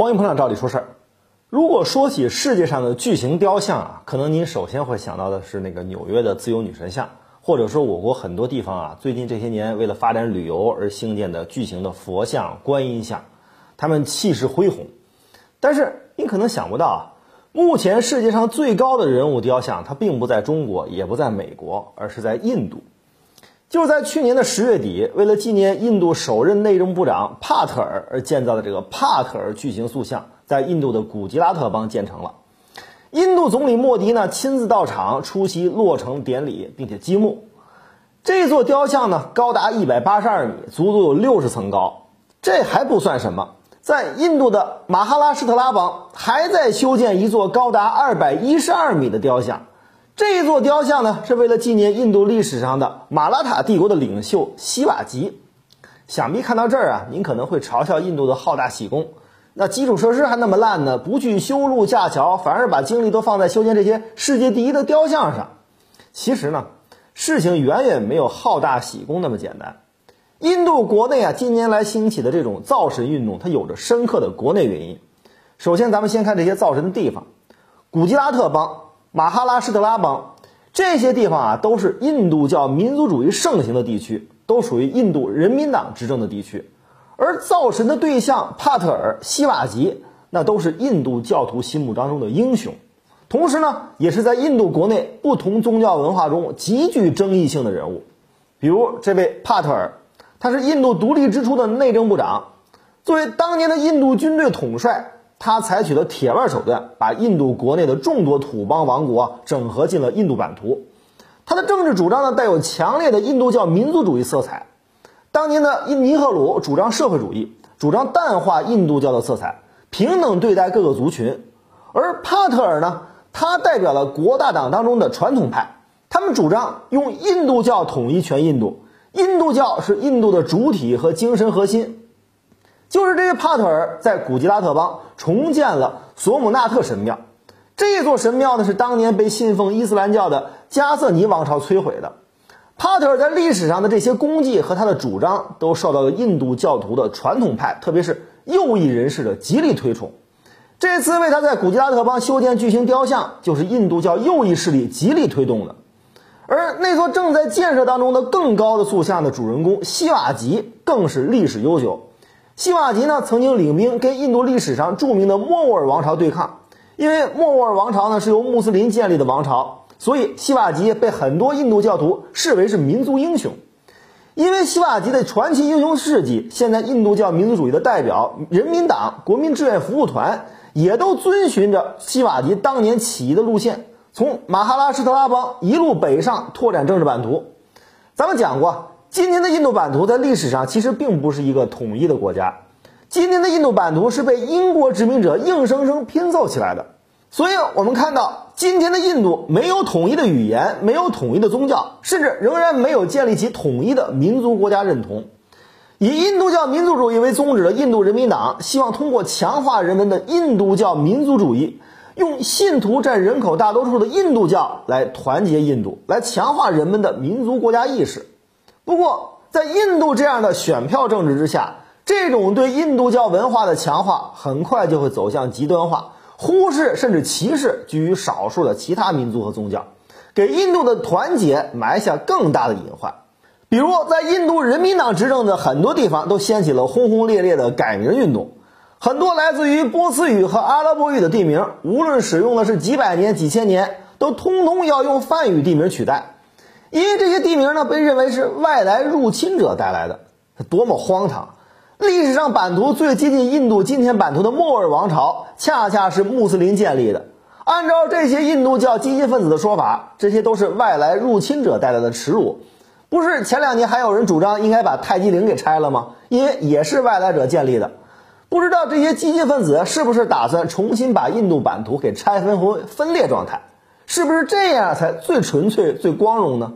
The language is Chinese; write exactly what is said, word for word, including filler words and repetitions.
黄金膨胀照理出事儿。如果说起世界上的巨型雕像啊，可能您首先会想到的是那个纽约的自由女神像，或者说我国很多地方啊，最近这些年为了发展旅游而兴建的巨型的佛像、观音像，它们气势恢宏。但是您可能想不到啊，目前世界上最高的人物雕像，它并不在中国，也不在美国，而是在印度。就是在去年的十月底，为了纪念印度首任内政部长帕特尔而建造的这个帕特尔巨型塑像，在印度的古吉拉特邦建成了。印度总理莫迪呢亲自到场出席落成典礼，并且积木。这座雕像呢高达一百八十二米，足足有六十层高。这还不算什么，在印度的马哈拉施特拉邦还在修建一座高达二百一十二米的雕像。这一座雕像呢是为了纪念印度历史上的马拉塔帝国的领袖西瓦吉。想必看到这儿啊，您可能会嘲笑印度的好大喜功，那基础设施还那么烂呢，不去修路架桥，反而把精力都放在修建这些世界第一的雕像上。其实呢，事情远远没有好大喜功那么简单。印度国内啊近年来兴起的这种造神运动，它有着深刻的国内原因。首先咱们先看这些造神的地方，古吉拉特邦、马哈拉施特拉邦，这些地方啊都是印度教民族主义盛行的地区，都属于印度人民党执政的地区。而造神的对象帕特尔、西瓦吉，那都是印度教徒心目当中的英雄，同时呢也是在印度国内不同宗教文化中极具争议性的人物。比如这位帕特尔，他是印度独立之初的内政部长，作为当年的印度军队统帅，他采取了铁腕手段，把印度国内的众多土邦王国整合进了印度版图。他的政治主张呢带有强烈的印度教民族主义色彩。当年的尼赫鲁主张社会主义，主张淡化印度教的色彩，平等对待各个族群。而帕特尔呢，他代表了国大党当中的传统派，他们主张用印度教统一全印度，印度教是印度的主体和精神核心。就是这个帕特尔在古吉拉特邦重建了索姆纳特神庙，这座神庙呢是当年被信奉伊斯兰教的加瑟尼王朝摧毁的。帕特尔在历史上的这些功绩和他的主张都受到了印度教徒的传统派，特别是右翼人士的极力推崇。这次为他在古吉拉特邦修建巨型雕像，就是印度教右翼势力极力推动的。而那座正在建设当中的更高的塑像的主人公西瓦吉更是历史悠久。西瓦吉呢曾经领兵跟印度历史上著名的莫卧儿王朝对抗，因为莫卧儿王朝呢是由穆斯林建立的王朝，所以西瓦吉被很多印度教徒视为是民族英雄。因为西瓦吉的传奇英雄事迹，现在印度教民族主义的代表人民党、国民志愿服务团也都遵循着西瓦吉当年起义的路线，从马哈拉施特拉邦一路北上拓展政治版图。咱们讲过，今天的印度版图在历史上其实并不是一个统一的国家，今天的印度版图是被英国殖民者硬生生拼凑起来的。所以我们看到今天的印度没有统一的语言，没有统一的宗教，甚至仍然没有建立起统一的民族国家认同。以印度教民族主义为宗旨的印度人民党希望通过强化人们的印度教民族主义，用信徒占人口大多数的印度教来团结印度，来强化人们的民族国家意识。不过在印度这样的选票政治之下，这种对印度教文化的强化很快就会走向极端化，忽视甚至歧视居于少数的其他民族和宗教，给印度的团结埋下更大的隐患。比如在印度人民党执政的很多地方都掀起了轰轰烈烈的改名运动，很多来自于波斯语和阿拉伯语的地名，无论使用的是几百年几千年，都通通要用梵语地名取代。因为这些地名呢被认为是外来入侵者带来的，多么荒唐！历史上版图最接近印度今天版图的莫卧儿王朝，恰恰是穆斯林建立的。按照这些印度教激进分子的说法，这些都是外来入侵者带来的耻辱。不是前两年还有人主张应该把泰姬陵给拆了吗？因为也是外来者建立的。不知道这些激进分子是不是打算重新把印度版图给拆分回分裂状态？是不是这样才最纯粹、最光荣呢？